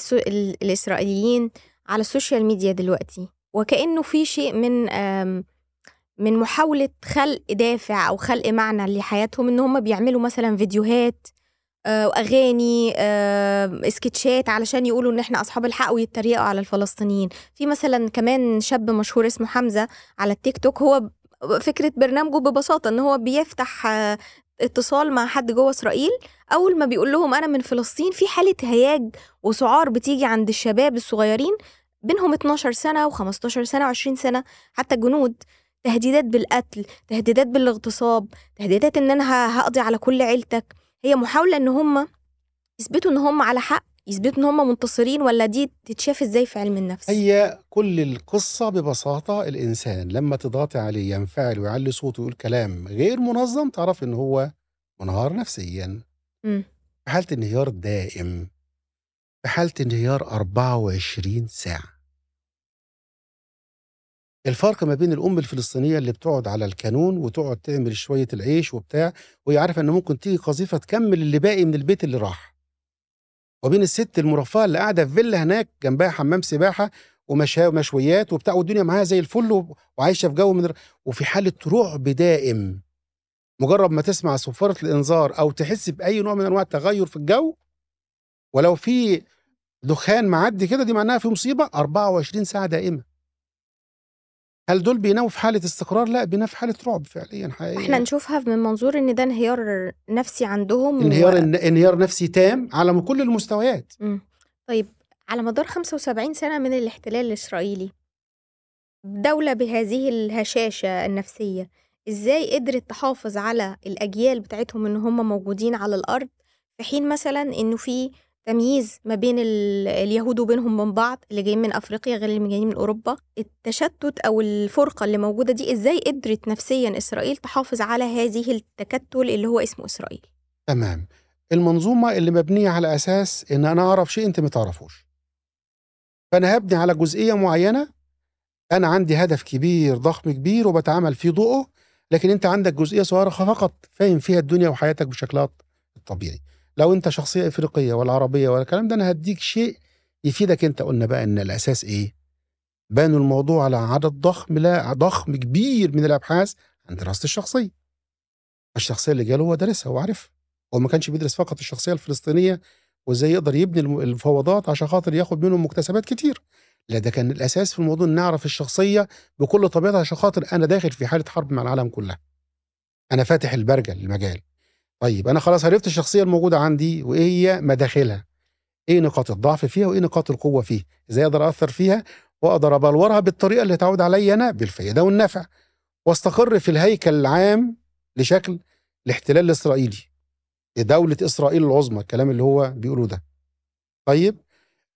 الإسرائيليين على السوشيال ميديا دلوقتي، وكأنه في شيء من محاولة خلق دافع أو خلق معنى لحياتهم، إن هم بيعملوا مثلا فيديوهات وأغاني اسكتشات علشان يقولوا إن إحنا أصحاب الحق ويتريقوا على الفلسطينيين. في مثلا كمان شاب مشهور اسمه حمزة على التيك توك، هو فكرة برنامجه ببساطة إن هو بيفتح اتصال مع حد جوه إسرائيل، أول ما بيقول لهم أنا من فلسطين، في حالة هياج وسعار بتيجي عند الشباب الصغيرين بينهم 12 سنة و15 سنة و20 سنة، حتى جنود، تهديدات بالقتل، تهديدات بالاغتصاب، تهديدات إن أنا هقضي على كل عيلتك. هي محاولة إن هم يثبتوا إن هم على حق، يثبتوا ان هم منتصرين، ولا دي تتشاف ازاي في علم النفس؟ هي كل القصه ببساطه الانسان لما تضغط عليه ينفعل ويعلي صوته ويقول كلام غير منظم تعرف ان هو منهار نفسيا. في حاله انهيار دائم، في حاله انهيار 24 ساعه. الفرق ما بين الام الفلسطينيه اللي بتقعد على الكانون وتقعد تعمل شويه العيش وبتاع وهي عارفه ان ممكن تيجي قذيفه تكمل اللي باقي من البيت اللي راح، وبين الست المرفهه اللي قاعده في فيلا هناك جنبها حمام سباحه ومشويات وبتاع والدنيا معاها زي الفل وعايشه في جو وفي حاله رعب دائم. مجرد ما تسمع صفاره الانذار او تحس باي نوع من انواع التغير في الجو ولو في دخان معدي كده دي معناها في مصيبه 24 ساعه دائمه. هل دول بيناموا في حاله استقرار؟ لا، بيناموا في حاله رعب فعليا حقيقيه. احنا نشوفها من منظور ان ده انهيار نفسي عندهم، انهيار نفسي تام على كل المستويات. طيب، على مدار 75 سنه من الاحتلال الاسرائيلي، دوله بهذه الهشاشه النفسيه ازاي قدرت تحافظ على الاجيال بتاعتهم ان هم موجودين على الارض، في حين مثلا انه في تمييز ما بين اليهود وبينهم من بعض، اللي جايين من أفريقيا غير اللي جايين من أوروبا؟ التشتت أو الفرقة اللي موجودة دي إزاي قدرت نفسيا إسرائيل تحافظ على هذه التكتل اللي هو اسمه إسرائيل؟ تمام. المنظومة اللي مبنية على أساس إن أنا أعرف شيء أنت ما تعرفوش، فأنا هبني على جزئية معينة، أنا عندي هدف كبير ضخم كبير وبتعامل في ضوءه، لكن أنت عندك جزئية صغيرة فقط فاهم فيها الدنيا وحياتك بشكلها الطبيعي. لو انت شخصيه افريقيه ولا عربيه ولا الكلام ده انا هديك شيء يفيدك انت. قلنا بقى ان الاساس ايه؟ بانوا الموضوع على عدد ضخم، لا ضخم كبير من الابحاث عن دراسه الشخصيه. الشخصيه اللي جاله هو دارسها وعارفها، هو ما كانش بيدرس فقط الشخصيه الفلسطينيه وازاي يقدر يبني الفوضات عشان خاطر ياخد منهم مكتسبات كتير، لا ده كان الاساس في الموضوع ان نعرف الشخصيه بكل طبيعتها عشان خاطر انا داخل في حاله حرب مع العالم كلها، انا فاتح البرجل المجال. طيب أنا خلاص عرفت الشخصية الموجودة عندي وإيه هي مداخلها، إيه نقاط الضعف فيها وإيه نقاط القوة فيها، إزاي أقدر أثر فيها وأقدر أبلورها بالطريقة اللي تعود عليا أنا بالفائدة والنفع، واستقر في الهيكل العام لشكل الاحتلال الإسرائيلي لدولة إسرائيل العظمى، الكلام اللي هو بيقوله ده. طيب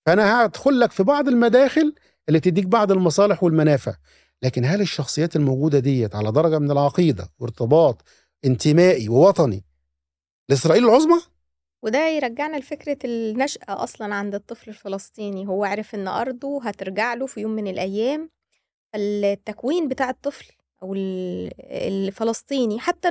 فأنا هدخل لك في بعض المداخل اللي تديك بعض المصالح والمنافع، لكن هل الشخصيات الموجودة ديت على درجة من العقيدة وارتباط انتمائي ووطني لإسرائيل العظمى؟ وده يرجعنا لفكرة النشأة أصلا عند الطفل الفلسطيني، هو عارف إن أرضه هترجع له في يوم من الأيام. التكوين بتاع الطفل أو الفلسطيني حتى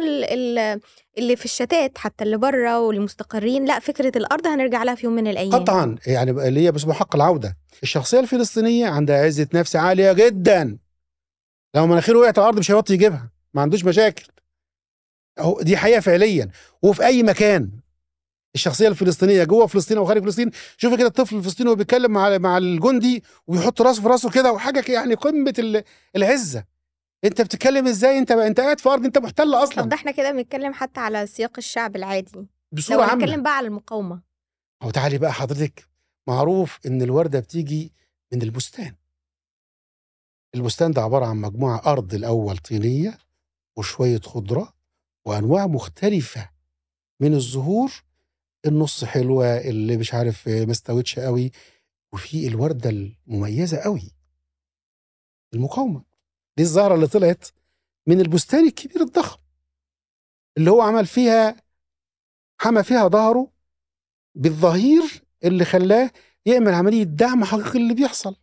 اللي في الشتات حتى اللي بره والمستقرين، لا فكرة الأرض هنرجع لها في يوم من الأيام قطعا، يعني اللي هي باسمه حق العودة. الشخصية الفلسطينية عندها عزة نفس عالية جدا، لو مناخيره وقعت الأرض مش هيبطل يجيبها، ما عندوش مشاكل، دي حقيقة فعليا. وفي أي مكان الشخصية الفلسطينية جوه فلسطين أو خارج فلسطين، شوفي كده الطفل الفلسطيني وهو بيتكلم مع الجندي وبيحط راسه في راسه كده وحاجة يعني قمة العزة. أنت بتتكلم إزاي؟ أنت قاعد في أرض أنت محتل أصلا. طب ده إحنا كده بنتكلم حتى على سياق الشعب العادي، بصورة عامة. لو هنتكلم بقى على المقاومة، أو تعالي بقى حضرتك، معروف إن الوردة بتيجي من البستان. البستان ده عبارة عن مجموعة أرض الأول طينية وشوية خضرة وأنواع مختلفة من الزهور، النص حلوة، اللي مش عارف مستوتش قوي، وفي الوردة المميزة قوي المقاومة دي، الزهرة اللي طلعت من البستان الكبير الضخم اللي هو عمل فيها حمى فيها ظهره بالظهير اللي خلاه يعمل عملية دعم حقيقي اللي بيحصل.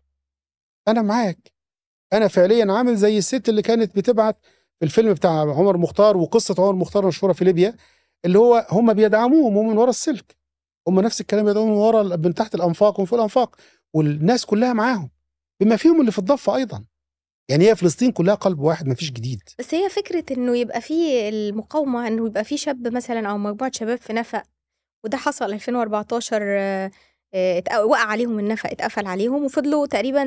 أنا معاك، أنا فعليا عامل زي الست اللي كانت بتبعت الفيلم بتاع عمر مختار وقصة عمر مختار المشهورة في ليبيا، اللي هو هم بيدعموهم ومن ورا السلك، هم نفس الكلام بيدعموهم من ورا من تحت الأنفاق ومن فوق الأنفاق، والناس كلها معاهم بما فيهم اللي في الضفة أيضا. يعني هي فلسطين كلها قلب واحد، مفيش جديد. بس هي فكرة إنه يبقى في المقاومة، إنه يبقى في شاب مثلا أو مجموعة شباب في نفق، وده حصل 2014 وقع عليهم النفق، اتقفل عليهم وفضلوا تقريبا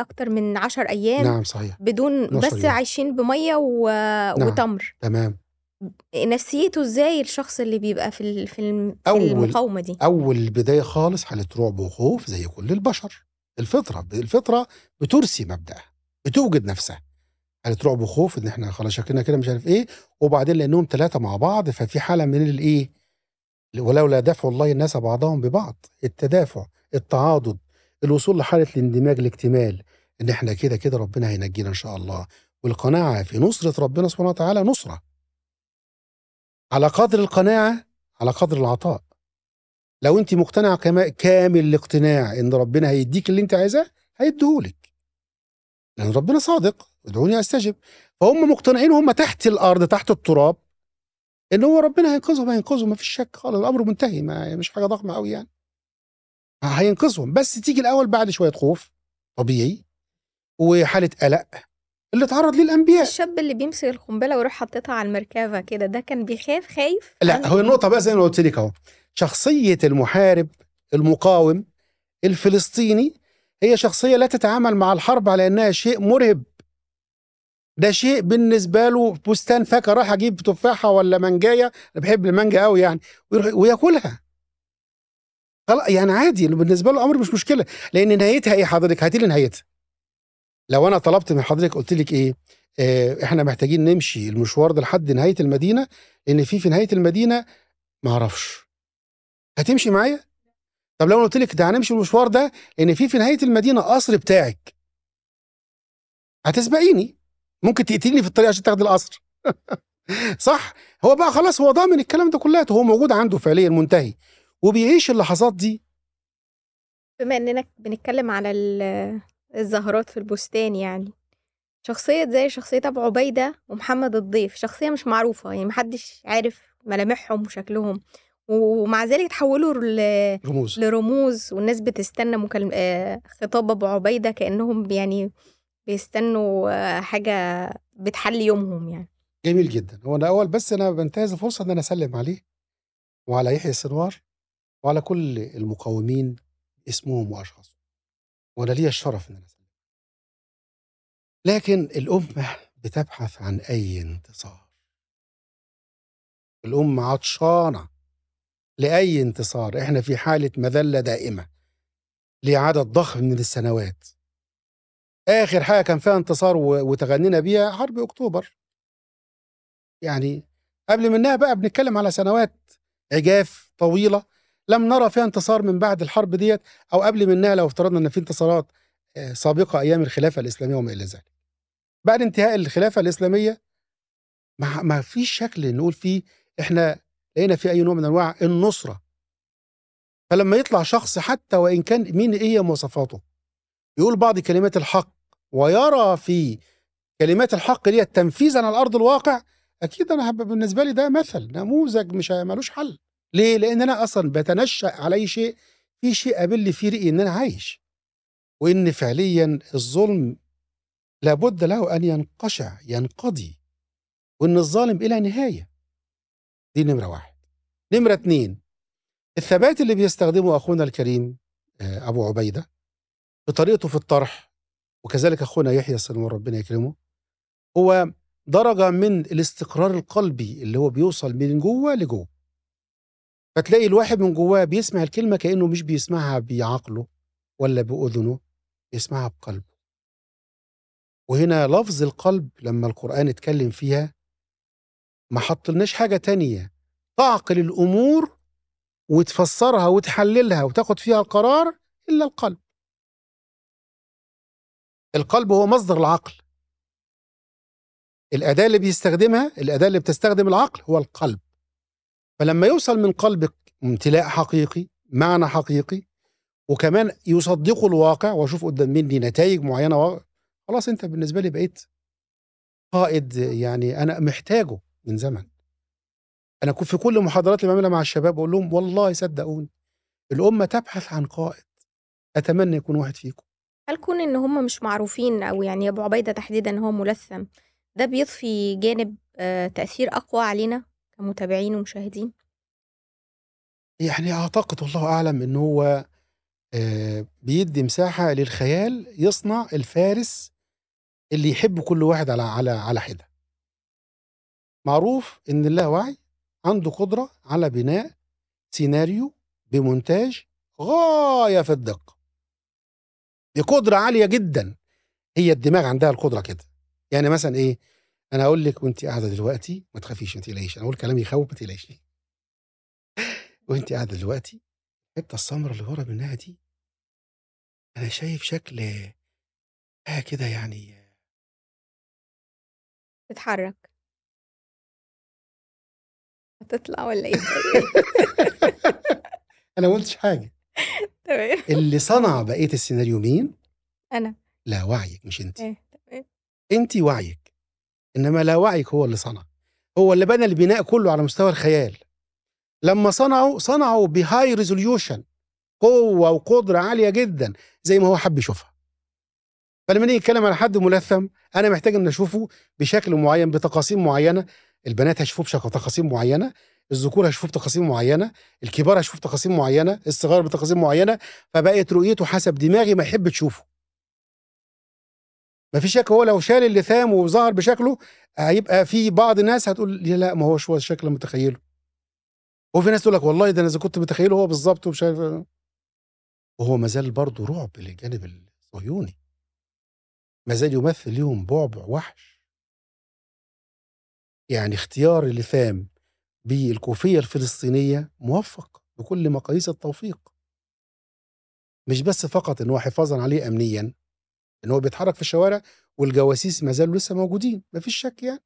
أكتر من 10 أيام. نعم صحيح. بدون بس يوم. عايشين بمية نعم. وتمر. تمام. نفسيته ازاي الشخص اللي بيبقى في المقاومة دي؟ أول البداية خالص حالة رعب وخوف زي كل البشر، الفطرة بترسي مبدأها، بتوجد نفسها حالة رعب وخوف إن إحنا خلاص شكلنا كده مش عارف إيه، وبعدين لأنهم 3 مع بعض ففي حالة من الإيه ولولا دفع الله الناس بعضهم ببعض، التدافع، التعاضد، الوصول لحالة الاندماج، الاكتمال، ان احنا كده كده ربنا هينجينا ان شاء الله، والقناعة في نصرة ربنا سبحانه وتعالى. نصرة على قدر القناعة، على قدر العطاء. لو انت مقتنعة كامل الاقتناع ان ربنا هيديك اللي انت عايزاه هيديهولك، لأن ربنا صادق، ادعوني أستجب. فهم مقتنعين هم تحت الأرض تحت التراب إن هو ربنا هينقذهم، هينقذهم، مفيش شك خالص، الأمر منتهي، ما مش حاجة ضخمة أوي يعني، هينقذهم. بس تيجي الأول بعد شوية خوف طبيعي وحالة قلق اللي اتعرض ليه الأنبياء. الشاب اللي بيمسك القنبلة ويروح حاططها على المركبة كده، ده كان بيخاف خايف؟ لا، هو النقطة بقى زي ما قلت لك أهو، شخصية المحارب المقاوم الفلسطيني هي شخصية لا تتعامل مع الحرب على أنها شيء مرهب، ده شيء بالنسبة له بستان فاكهة، راح أجيب تفاحة ولا منجاية، أنا بحب المانجا أوي يعني، وياكلها يعني عادي بالنسبة له، أمر مش مشكلة. لأن نهايتها إيه حضرتك؟ هاتي لي نهايتها. لو أنا طلبت من حضرتك قلت لك إيه، إحنا محتاجين نمشي المشوار ده لحد نهاية المدينة، لأن في نهاية المدينة معرفش، هتمشي معايا؟ طب لو انا قلت لك ده هنمشي المشوار ده لان في نهايه المدينه قصر بتاعك، هتسبقيني، ممكن تقتلني في الطريق عشان تاخد القصر. صح؟ هو بقى خلاص هو ضامن الكلام ده كله، هو موجود عنده فعليا منتهي، وبيعيش اللحظات دي. بما اننا بنتكلم على الزهرات في البستان، يعني شخصيه زي شخصيه ابو عبيده ومحمد الضيف، شخصيه مش معروفه يعني، محدش عارف ملامحهم وشكلهم، ومع ذلك تحولوا لرموز، والناس بتستنى خطاب أبو عبيدة كأنهم يعني بيستنوا حاجة بتحل يومهم يعني. جميل جدا. هو أنا أول بس أنا بنتهز الفرصة أن أنا أسلم عليه وعلى يحيى السنوار وعلى كل المقاومين اسمهم وأشخاصهم، وأنا لي الشرف أن أنا أسلم. لكن الأمة بتبحث عن أي انتصار، الأمة عطشانة لأي انتصار. إحنا في حالة مذلة دائمة لعدد ضخم من السنوات. آخر حاجة كان فيها انتصار وتغنينا بيها حرب أكتوبر. يعني قبل منها بقى بنتكلم على سنوات عجاف طويلة لم نرى فيها انتصار من بعد الحرب ديت، أو قبل منها لو افترضنا إن في انتصارات سابقة أيام الخلافة الإسلامية وما إلى ذلك. بعد انتهاء الخلافة الإسلامية ما فيش شكل نقول فيه إحنا لقينا في أي نوع من أنواع النصرة. فلما يطلع شخص حتى وإن كان مين إيه مواصفاته يقول بعض كلمات الحق ويرى في كلمات الحق دي التنفيذ على الأرض الواقع، أكيد أنا بالنسبة لي ده مثل، نموذج مش مالوش حل. ليه؟ لأن أنا أصلا بتنشأ علي شيء، في شيء قابل لي في رأيي إن أنا عايش، وإن فعليا الظلم لابد له أن ينقشع ينقضي، وإن الظالم إلى نهاية. دي نمرة واحد. نمرة اتنين، الثبات اللي بيستخدمه أخونا الكريم أبو عبيدة بطريقته في الطرح، وكذلك أخونا يحيى السنوار ربنا يكرمه، هو درجة من الاستقرار القلبي اللي هو بيوصل من جوه لجوه. فتلاقي الواحد من جواه بيسمع الكلمة كأنه مش بيسمعها بعقله ولا بأذنه، بيسمعها بقلبه. وهنا لفظ القلب لما القرآن اتكلم فيها ما حطلناش حاجة تانية تعقل الأمور وتفسرها وتحللها وتاخد فيها القرار إلا القلب. القلب هو مصدر العقل. الأداة اللي بيستخدمها، الأداة اللي بتستخدم العقل هو القلب. فلما يوصل من قلبك امتلاء حقيقي، معنى حقيقي، وكمان يصدقه الواقع وأشوف قدام مني نتائج معينة، خلاص أنت بالنسبة لي بقيت قائد يعني أنا محتاجه من زمن. أنا كنت في كل محاضرات اللي بعملها مع الشباب بقول لهم والله صدقوني الأمة تبحث عن قائد، أتمنى يكون واحد فيكم. هل كون إن هم مش معروفين، أو يعني أبو عبيدة تحديدا هو ملثم، ده بيضفي جانب تأثير أقوى علينا كمتابعين ومشاهدين؟ يعني أعتقد والله أعلم إن هو بيدي مساحة للخيال يصنع الفارس اللي يحب كل واحد على حدة. معروف إن اللاوعي عنده قدرة على بناء سيناريو بمونتاج غاية في الدقة. دي قدرة عالية جدا، هي الدماغ عندها القدرة كده. يعني مثلا إيه، أنا أقول لك وأنت قاعدة دلوقتي ما تخافيش ما تقلقيش، أنا أقول كلام يخوف ما تقلقيش. وانت قاعده دلوقتي الحته السمراء اللي ورا منها دي انا شايف شكل حاجه كده يعني بتتحرك. هتطلع ولا ايه؟ انا ما قلتش حاجه. تمام. اللي صنع بقيه السيناريو مين؟ انا. لا وعيك مش انت. ايه تمام. انت وعيك، انما لا وعيك هو اللي صنع، هو اللي بنى البناء كله على مستوى الخيال. لما صنعوا بهاي ريزوليوشن، قوه وقدره عاليه جدا زي ما هو حب يشوفها. فلما نيجي نتكلم على حد ملثم انا محتاج ان اشوفه بشكل معين بتقاسيم معينه، البنات هيشوفوه بتقاسيم معينه، الذكور هيشوفوه بتقاسيم معينه، الكبار هيشوفوه بتقاسيم معينه، الصغار بتقاسيم معينه، فبقت رؤيته حسب دماغي ما يحب تشوفه. مفيش شك هو لو شال اللثام وظهر بشكله هيبقى في بعض الناس هتقول لا ما هوش هو الشكل متخيله، وفي ناس تقول لك والله ده انا اذا كنت متخيله هو بالظبط ومش عارف، وهو مازال برضه رعب للجانب الصهيوني، مازال يمثل ليهم بعبع وحش. يعني اختيار اللثام بالكوفية الفلسطينية موفق بكل مقاييس التوفيق، مش بس فقط ان هو حفاظا عليه امنيا ان هو بيتحرك في الشوارع والجواسيس ما زالوا لسه موجودين مفيش شك يعني،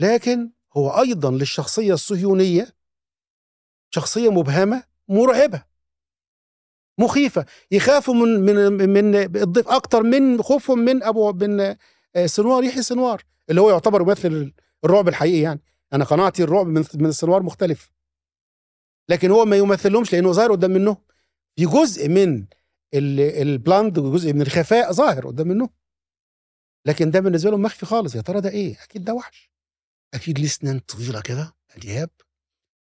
لكن هو ايضا للشخصية الصهيونية شخصية مبهمة مرعبة مخيفة، يخافوا من الضيف اكتر من خوفهم من سنوار، يحيى السنوار اللي هو يعتبر يمثل الرعب الحقيقي. يعني انا قناعتي الرعب من السنوار مختلف، لكن هو ما يمثلهمش لانه ظاهر قدام منه، في جزء من البلاند وجزء من الخفاء ظاهر قدام منه، لكن ده بالنسبه لهم مخفي خالص. يا ترى ده ايه؟ اكيد ده وحش، اكيد ليه اسنان طويله كده الياب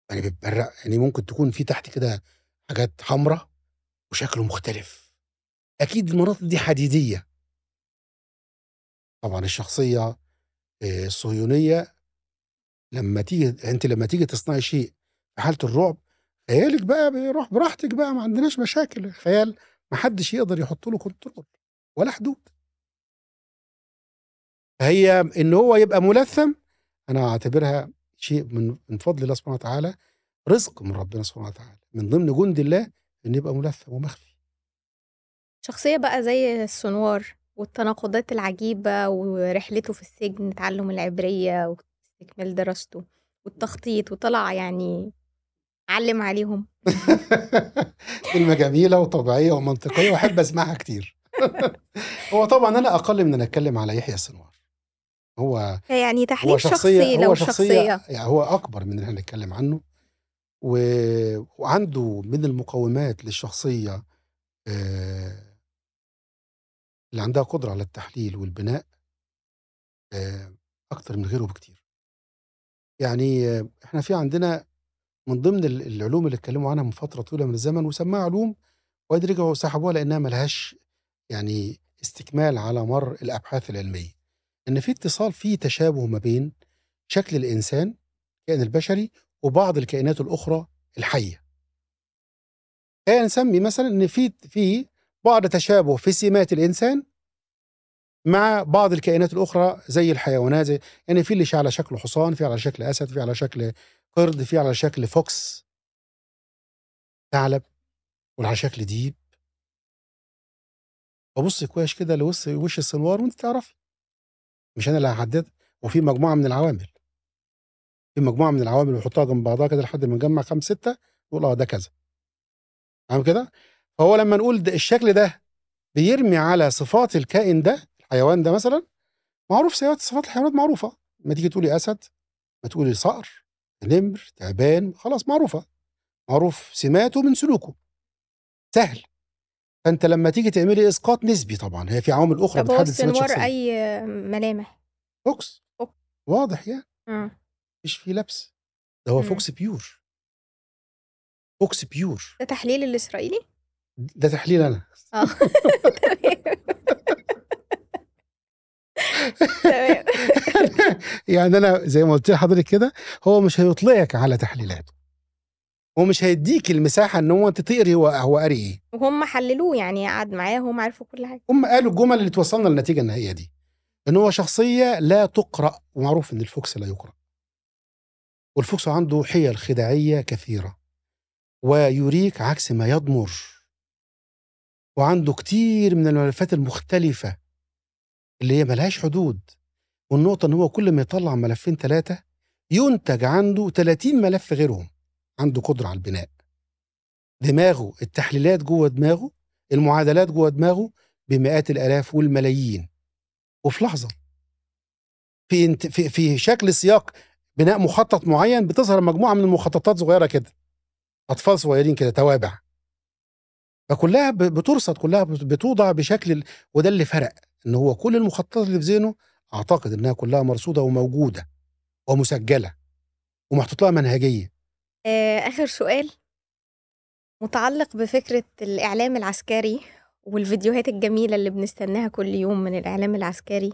يعني بيتبرق، يعني ممكن تكون في تحت كده حاجات حمراء وشكله مختلف، اكيد المناطق دي حديديه. طبعا الشخصيه الصهيونيه لما تيجي تصنعي شيء في حاله الرعب خيالك بقى بيروح براحتك بقى، ما عندناش مشاكل، الخيال ما حدش يقدر يحط له كنترول ولا حدود. هي ان هو يبقى ملثم انا اعتبرها شيء من فضل الله سبحانه وتعالى، رزق من ربنا سبحانه وتعالى، من ضمن جند الله ان يبقى ملثم ومخفي. شخصيه بقى زي السنوار والتناقضات العجيبة ورحلته في السجن، تعلم العبرية واستكمال دراسته والتخطيط، وطلع يعني علم عليهم كلمة جميلة وطبيعية ومنطقية وأحب أسمعها كتير. هو طبعا أنا أقل من أن أتكلم على يحيى السنوار، هو يعني تحليل شخصي لو شخصية يعني هو أكبر من اللي احنا نتكلم عنه، وعنده من المقومات للشخصية اللي عندها قدرة على التحليل والبناء أكتر من غيره بكتير. يعني إحنا في عندنا من ضمن العلوم اللي اتكلموا عنها من فترة طويلة من الزمن وسماها علوم، وبعدين رجعوا سحبوها لأنها ملهاش يعني استكمال على مر الأبحاث العلمية، إن في اتصال في تشابه ما بين شكل الإنسان الكائن البشري وبعض الكائنات الأخرى الحية. يعني نسمي مثلا إن في بعض تشابه في سمات الإنسان مع بعض الكائنات الأخرى زي الحيوانات، زي يعني في اللي على شكل حصان، في على شكل أسد، في على شكل قرد، في على شكل فوكس ثعلب، وعلى شكل ديب. فبص كويس كده لوش السنوار وانت تعرفي، مش أنا اللي هحددها، وفي مجموعة من العوامل ويحطها جنب بعضها كده لحد ما نجمع 5 6 نقول ده كذا، فاهم كده؟ فهو لما نقول ده الشكل ده بيرمي على صفات الكائن ده الحيوان ده مثلا، معروف صفات الحيوانات معروفه، ما تيجي تقولي اسد ما تقولي صقر نمر تعبان، خلاص معروفه، معروف سماته من سلوكه سهل. فانت لما تيجي تعملي اسقاط نسبي طبعا هي في عوامل اخرى بتحدد سمات الشخصيه. اي ملامح فوكس واضح يعني مش في لبس، ده هو فوكس بيور، فوكس بيور. ده تحليل الاسرائيلي، ده تحليل انا. تمام. يعني انا زي ما قلت لحضرتك كده هو مش هيطلعك على تحليلاته، هو مش هيديك المساحه ان هو انت تقري هو قاري ايه، وهم حللوه يعني قعد معاهم عرفوا كل حاجه، هم قالوا الجمل اللي توصلنا للنتيجه النهائيه دي ان هو شخصيه لا تقرا، ومعروف ان الفوكس لا يقرا، والفوكس عنده حيل خداعيه كثيره ويريك عكس ما يضمر، وعنده كتير من الملفات المختلفة اللي هي ملهاش حدود. والنقطة إن هو كل ما يطلع ملفين ثلاثة ينتج عنده 30 ملف غيرهم. عنده قدرة على البناء، دماغه التحليلات جوه دماغه، المعادلات جوه دماغه بمئات الآلاف والملايين، وفي لحظة في شكل سياق بناء مخطط معين بتظهر مجموعة من المخططات صغيرة كده، أطفال صغيرين كده، توابع، فكلها بترصد، كلها بتوضع بشكل. وده اللي فرق، إن هو كل المخططات اللي في ذهنه أعتقد إنها كلها مرصودة وموجودة ومسجلة ومحطوط لها منهجية. آخر سؤال متعلق بفكرة الإعلام العسكري والفيديوهات الجميلة اللي بنستناها كل يوم من الإعلام العسكري،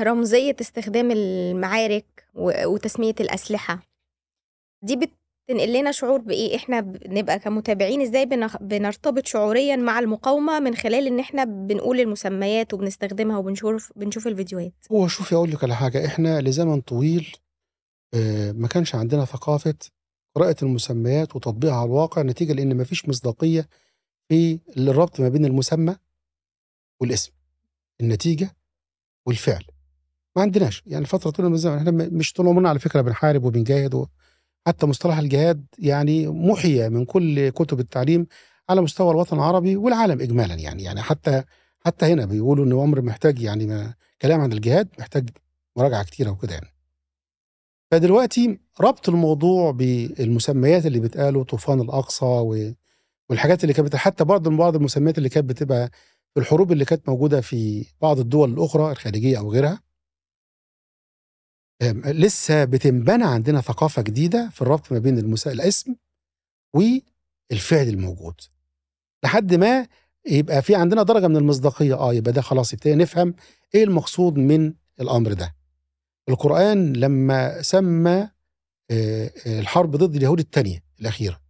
رمزية استخدام المعارك وتسمية الأسلحة دي بتنقل لنا شعور بإيه؟ إحنا بنبقى كمتابعين إزاي بنرتبط شعوريا مع المقاومة من خلال إن إحنا بنقول المسميات وبنستخدمها وبنشوف الفيديوهات. هو شوف أقول لك على حاجة، إحنا لزمن طويل ما كانش عندنا ثقافة قراءة المسميات وتطبيقها على الواقع، نتيجة لأن ما فيش مصداقية في الربط ما بين المسمى والاسم، النتيجة والفعل. ما عندناش يعني فترة طويلة من الزمن، احنا مش طول عمرنا على فكرة بنحارب وبنجاهد، حتى مصطلح الجهاد يعني محيى من كل كتب التعليم على مستوى الوطن العربي والعالم إجمالا. يعني حتى هنا بيقولوا إن عمر محتاج يعني كلام عن الجهاد محتاج مراجعة كتيرة وكده يعني. فدلوقتي ربط الموضوع بالمسميات اللي بتقالوا طوفان الأقصى والحاجات اللي كانت، حتى بعض المسميات اللي كانت بتبقى في الحروب اللي كانت موجودة في بعض الدول الأخرى الخارجية أو غيرها، لسه بتنبنى عندنا ثقافة جديدة في الربط ما بين الاسم والفعل الموجود، لحد ما يبقى في عندنا درجة من المصداقية. يبقى ده خلاص يبتدي نفهم إيه المقصود من الأمر ده. القرآن لما سمى الحرب ضد اليهود الثانية الأخيرة،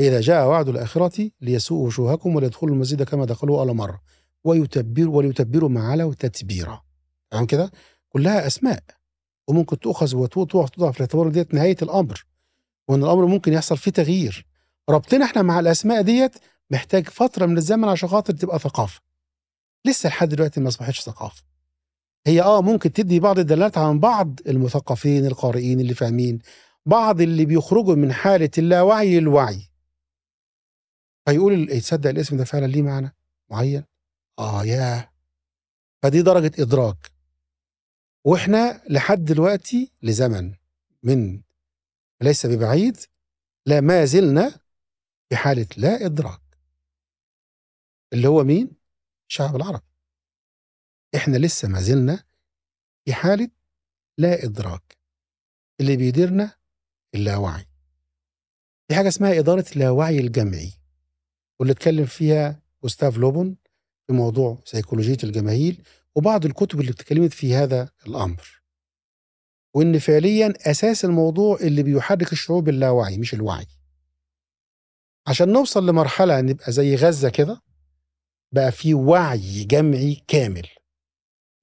إذا جاء وعد الآخرة ليسوءوا وجوهكم وليدخلوا المسجد كما دخلوه أول مرة وليتبروا ما علوا تتبيرا. تمام كده؟ كلها أسماء وممكن تؤخذ وتوضع في الاعتبار ديت نهاية الأمر، وإن الأمر ممكن يحصل فيه تغيير. ربطنا إحنا مع الأسماء ديت محتاج فترة من الزمن عشان خاطر تبقى ثقافة، لسه لحد دلوقتي ما أصبحتش ثقافة. هي ممكن تدي بعض الدلالات عن بعض المثقفين القارئين اللي فاهمين، بعض اللي بيخرجوا من حالة اللاوعي للوعي، فيقول يتصدق الاسم ده فعلا ليه معنى معين. ياه، فدي درجة إدراك. وإحنا لحد دلوقتي لزمن من ليس ببعيد لا ما زلنا في حالة لا إدراك، اللي هو مين؟ الشعب العربي. إحنا لسه ما زلنا في حالة لا إدراك، اللي بيديرنا اللاوعي. في حاجة اسمها إدارة اللاوعي الجمعي، واللي اتكلم فيها غوستاف لوبون في موضوع سيكولوجية الجماهير وبعض الكتب اللي اتكلمت في هذا الأمر، وإن فعليا أساس الموضوع اللي بيحرك الشعوب اللاوعي مش الوعي. عشان نوصل لمرحلة نبقى زي غزة كده، بقى في وعي جمعي كامل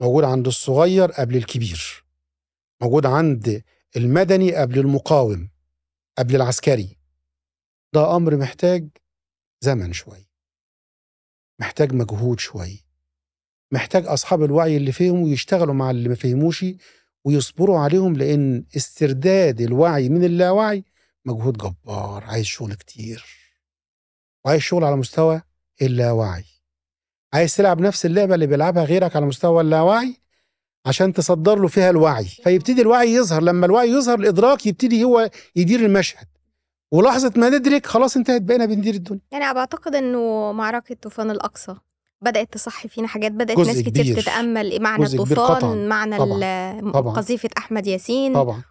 موجود عند الصغير قبل الكبير، موجود عند المدني قبل المقاوم قبل العسكري. ده أمر محتاج زمن شوي، محتاج مجهود شوي، محتاج أصحاب الوعي اللي فهموا يشتغلوا مع اللي ما فهموش ويصبروا عليهم، لأن استرداد الوعي من اللاوعي مجهود جبار، عايز شغل كتير، وعايز شغل على مستوى اللاوعي. عايز تلعب نفس اللعبة اللي بيلعبها غيرك على مستوى اللاوعي عشان تصدر له فيها الوعي، فيبتدي الوعي يظهر. لما الوعي يظهر الإدراك يبتدي هو يدير المشهد، ولحظة ما ندرك خلاص انتهت، بقينا بندير الدنيا. يعني بعتقد إنه معركة طوفان الأقصى بدأت تصحي فينا حاجات، بدأت ناس كتير تتأمل معنى الطوفان، معنى قذيفة أحمد ياسين، طبعا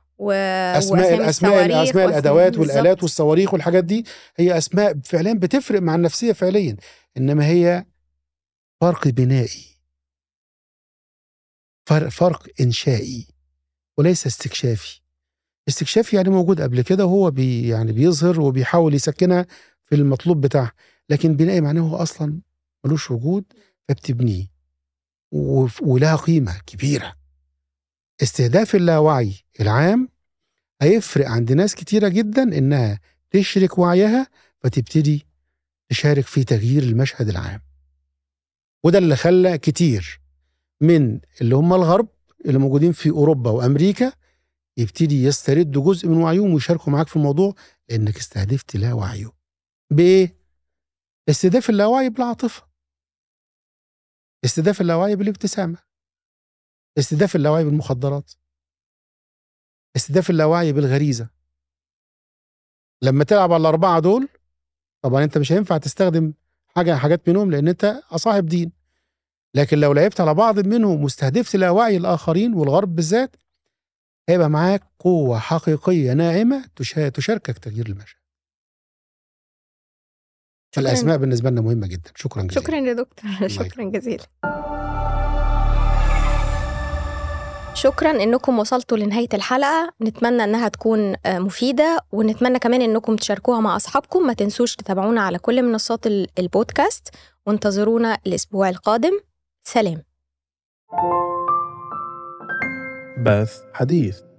أسماء الأدوات والآلات والصواريخ والحاجات دي، هي أسماء فعلا بتفرق مع النفسية فعليا، إنما هي فرق بنائي، فرق إنشائي وليس استكشافي. استكشافي يعني موجود قبل كده، وهو يعني بيظهر وبيحاول يسكنها في المطلوب بتاعه، لكن بنائي معناه هو أصلا ملوش وجود فبتبنيه ولها قيمة كبيرة. استهداف اللاوعي العام هيفرق عند ناس كتيرة جدا، إنها تشرك وعيها فتبتدي تشارك في تغيير المشهد العام. وده اللي خلى كتير من اللي هم الغرب اللي موجودين في أوروبا وأمريكا يبتدي يستردوا جزء من وعيهم ويشاركوا معاك في الموضوع، لأنك استهدفت لا وعيه. بإيه؟ استهداف اللاوعي بالعاطفة، استهداف اللاوعي بالابتسامة، استهداف اللاوعي بالمخدرات، استهداف اللاوعي بالغريزة. لما تلعب على الأربعة دول طبعا أنت مش هينفع تستخدم حاجات منهم لأن أنت صاحب دين، لكن لو لعبت على بعض منهم واستهدفت لاوعي الآخرين والغرب بالذات هيبقى معاك قوة حقيقية ناعمة تشاركك تغيير المشهد. الأسماء بالنسبة لنا مهمة جدا. شكرا جزيلا. شكرا يا دكتور. شكرا جزيلا. شكرا انكم وصلتوا لنهاية الحلقة، نتمنى انها تكون مفيدة، ونتمنى كمان انكم تشاركوها مع اصحابكم. ما تنسوش تتابعونا على كل منصات البودكاست، وانتظرونا الاسبوع القادم. سلام. بث حديث.